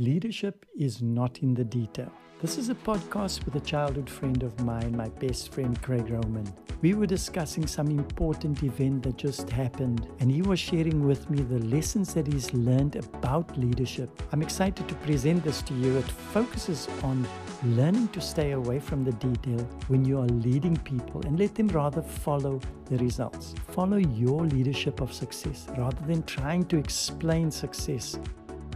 Leadership is not in the detail. This is a podcast with a childhood friend of mine, my best friend, Craig Roman. We were discussing some important event that just happened, and he was sharing with me the lessons that he's learned about leadership. I'm excited to present this to you. It focuses on learning to stay away from the detail when you are leading people and let them rather follow the results. Follow your leadership of success rather than trying to explain success.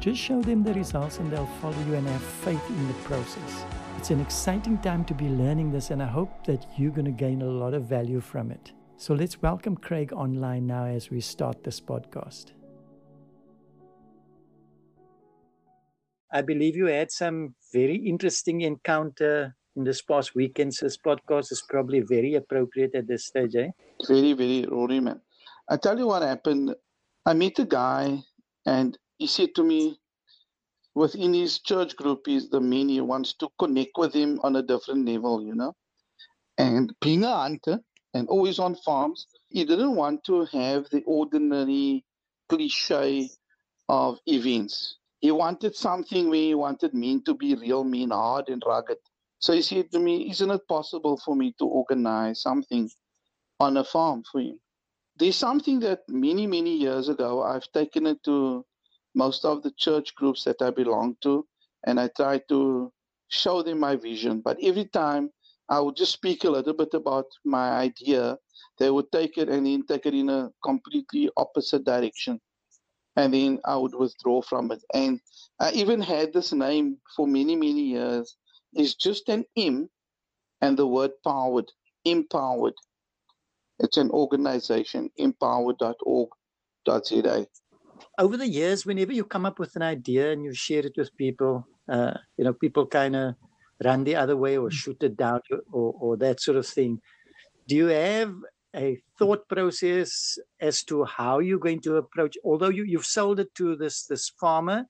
Just show them the results and they'll follow you and have faith in the process. It's an exciting time to be learning this, and I hope that you're going to gain a lot of value from it. So let's welcome Craig online now as we start this podcast. I believe you had some very interesting encounter in this past weekend. So this podcast is probably very appropriate at this stage, eh? Very, very, Rory, man. I tell you what happened. I met a guy and he said to me, within his church group is the man he wants to connect with him on a different level, you know. And being a hunter and always on farms, he didn't want to have the ordinary cliche of events. He wanted something where he wanted men to be real men, hard and rugged. So he said to me, isn't it possible for me to organize something on a farm for him? There's something that many, many years ago, I've taken it to most of the church groups that I belong to, and I try to show them my vision. But every time I would just speak a little bit about my idea, they would take it and then take it in a completely opposite direction. And then I would withdraw from it. And I even had this name for many, many years. It's just an M and the word powered, empowered. It's an organization, empowered.org.za. Over the years, whenever you come up with an idea and you share it with people, people kind of run the other way or shoot it down or that sort of thing. Do you have a thought process as to how you're going to approach, although you've sold it to this farmer,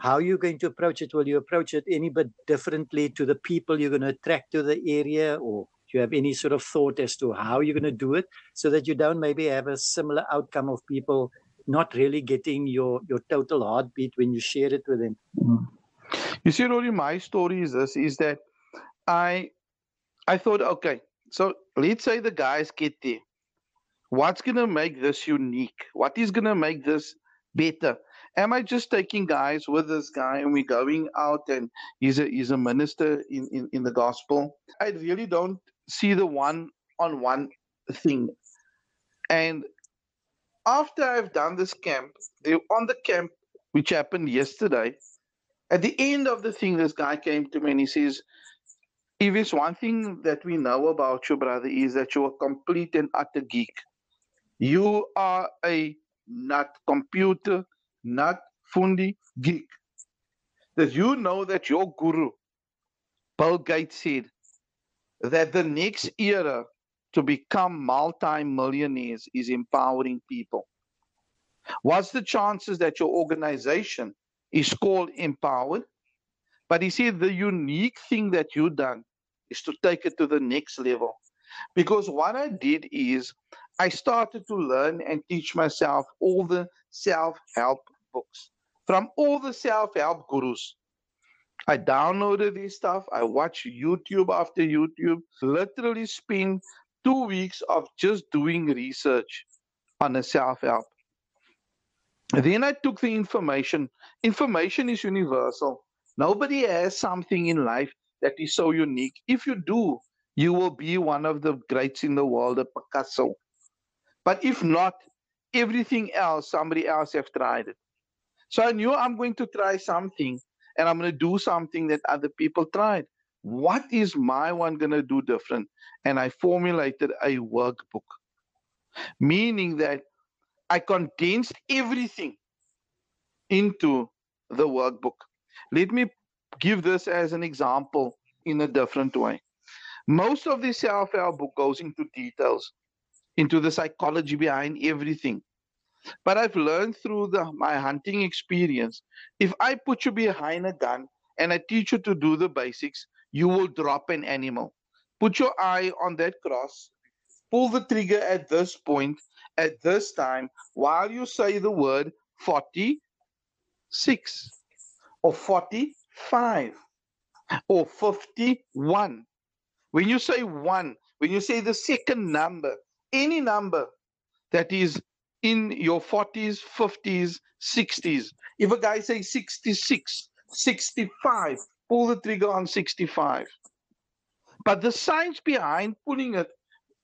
how you're going to approach it? Will you approach it any bit differently to the people you're going to attract to the area, or do you have any sort of thought as to how you're going to do it so that you don't maybe have a similar outcome of people not really getting your total heartbeat when you share it with them? You see, Rory, my story is this, is that I thought, okay, so let's say the guys get there. What's going to make this unique? What is going to make this better? Am I just taking guys with this guy and we're going out and he's a minister in the gospel? I really don't see the one-on-one thing. And after I've done this camp, on the camp, which happened yesterday, at the end of the thing, this guy came to me and he says, if it's one thing that we know about you, brother, is that you're a complete and utter geek. You are a nut, computer, nut, fundi, geek. That you know that your guru, Bill Gates, said that the next era to become multi-millionaires is empowering people. What's the chances that your organization is called Empowered? But he said the unique thing that you've done is to take it to the next level. Because what I did is I started to learn and teach myself all the self-help books from all the self-help gurus. I downloaded this stuff. I watched YouTube after YouTube, literally spent 2 weeks of just doing research on a self-help. Then I took the information. Information is universal. Nobody has something in life that is so unique. If you do, you will be one of the greats in the world, a Picasso. But if not, everything else, somebody else have tried it. So I knew I'm going to try something, and I'm going to do something that other people tried. What is my one going to do different? And I formulated a workbook, meaning that I condensed everything into the workbook. Let me give this as an example in a different way. Most of the self-help book goes into details, into the psychology behind everything. But I've learned through my hunting experience, if I put you behind a gun and I teach you to do the basics, you will drop an animal. Put your eye on that cross, pull the trigger at this point, at this time, while you say the word 46. or 45 or 51. When you say one, when you say the second number, any number that is in your 40s, 50s, 60s. If a guy says 66, 65, pull the trigger on 65. But the science behind pulling it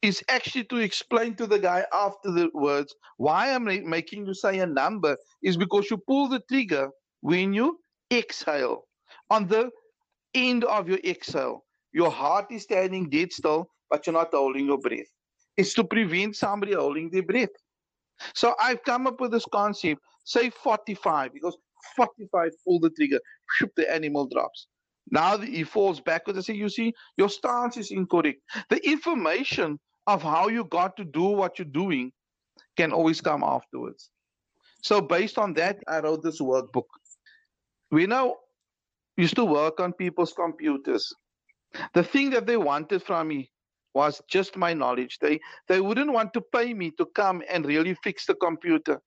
is actually to explain to the guy after the words, why I'm making you say a number is because you pull the trigger when you exhale. On the end of your exhale, your heart is standing dead still, but you're not holding your breath. It's to prevent somebody holding their breath. So I've come up with this concept, say 45, because 45, pull the trigger, shoot, the animal drops. Now he falls backwards and says, you see, your stance is incorrect. The information of how you got to do what you're doing can always come afterwards. So based on that, I wrote this workbook. We now used to work on people's computers. The thing that they wanted from me was just my knowledge. They wouldn't want to pay me to come and really fix the computer.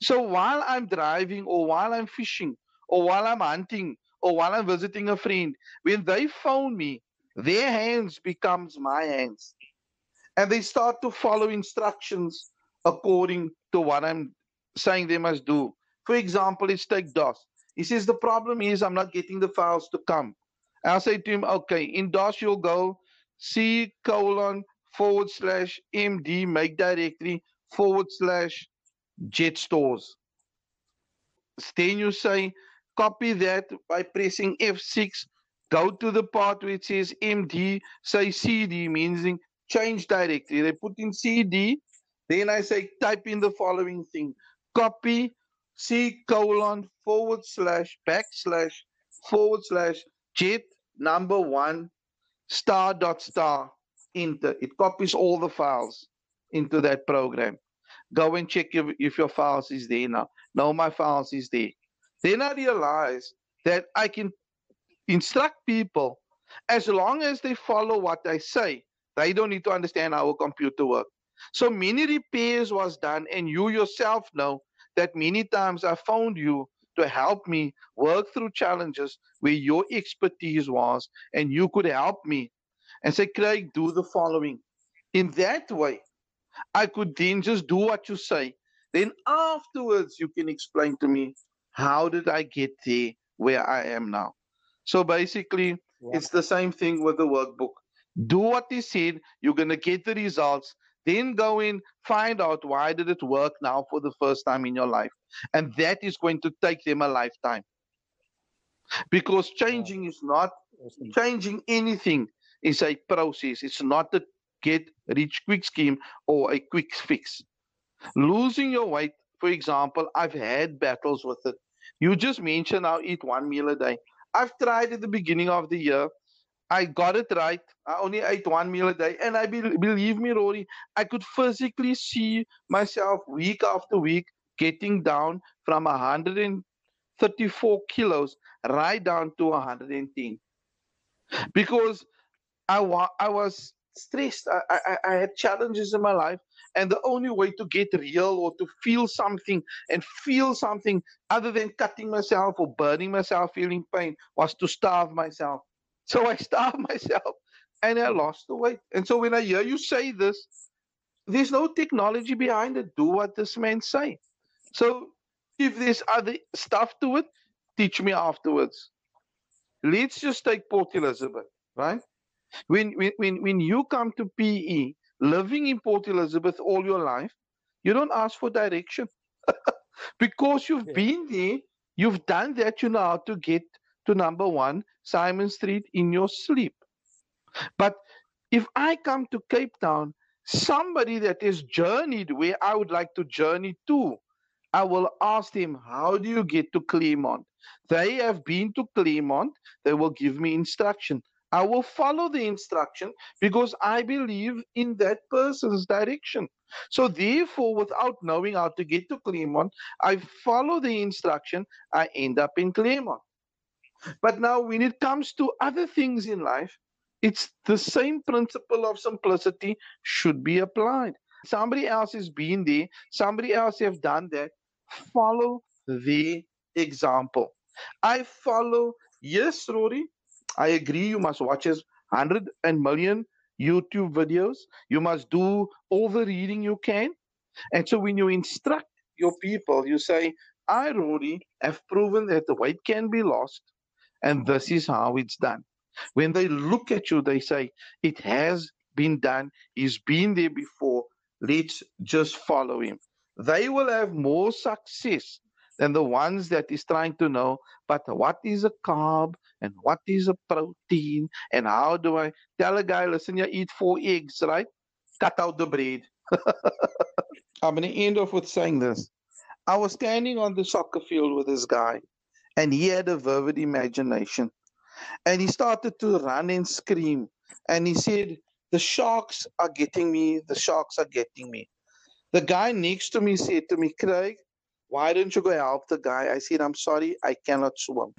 So while I'm driving or while I'm fishing or while I'm hunting or while I'm visiting a friend, when they phone me, their hands becomes my hands. And they start to follow instructions according to what I'm saying they must do. For example, it's take DOS. He says, the problem is I'm not getting the files to come. I'll say to him, okay, in DOS you'll go C://MD, make directory, /JetStores. Then you say, copy that by pressing F6, go to the part where it says MD, say CD, meaning change directory. They put in CD, then I say type in the following thing, copy C://jet_1***, enter. It copies all the files into that program. Go and check if your files is there now. No, my files is there. Then I realize that I can instruct people as long as they follow what I say. They don't need to understand how a computer works. So many repairs was done, and you yourself know that many times I found you to help me work through challenges where your expertise was, and you could help me and say, Craig, do the following. In that way, I could then just do what you say. Then afterwards, you can explain to me, how did I get there where I am now? So basically, it's the same thing with the workbook. Do what they said, you're going to get the results, then go in, find out why did it work now for the first time in your life. And that is going to take them a lifetime. Because changing is not, changing anything is a process. It's not a get-rich-quick scheme or a quick fix. Losing your weight, for example, I've had battles with it. You just mentioned I'll eat one meal a day. I've tried at the beginning of the year. I got it right. I only ate one meal a day. And I believe me, Rory, I could physically see myself week after week getting down from 134 kilos right down to 110. Because I was stressed. I had challenges in my life. And the only way to get real or to feel something and feel something other than cutting myself or burning myself, feeling pain, was to starve myself. So I starved myself and I lost the weight. And so when I hear you say this, there's no technology behind it. Do what this man say. So if there's other stuff to it, teach me afterwards. Let's just take Port Elizabeth, right? When you come to PE, living in Port Elizabeth all your life, you don't ask for direction. Because you've been there, you've done that, you know how to get to number one, Simon Street, in your sleep. But if I come to Cape Town, somebody that has journeyed where I would like to journey to, I will ask them, how do you get to Claremont? They have been to Claremont. They will give me instruction. I will follow the instruction because I believe in that person's direction. So therefore, without knowing how to get to Claremont, I follow the instruction, I end up in Claremont. But now when it comes to other things in life, it's the same principle of simplicity should be applied. Somebody else has been there, somebody else has done that. Follow the example. I follow, yes, Rory, I agree, you must watch as 100 and million YouTube videos. You must do all the reading you can. And so when you instruct your people, you say, I, Rory, have proven that the weight can be lost, and this is how it's done. When they look at you, they say, it has been done. He's been there before. Let's just follow him. They will have more success than the ones that is trying to know, but what is a carb and what is a protein and how do I tell a guy, listen, you eat 4 eggs, right? Cut out the bread. I'm going to end off with saying this. I was standing on the soccer field with this guy, and he had a vivid imagination. And he started to run and scream. And he said, the sharks are getting me. The sharks are getting me. The guy next to me said to me, Craig, why don't you go help the guy? I said, I'm sorry, I cannot swim.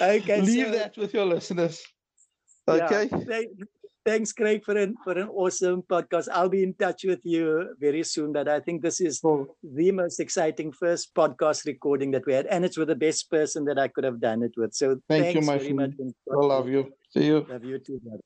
Okay, leave that with your listeners. Okay. Yeah. Thanks, Craig, for an awesome podcast. I'll be in touch with you very soon. But I think this is the most exciting first podcast recording that we had. And it's with the best person that I could have done it with. So thank you, my friend. I love you. See you. Love you too, brother.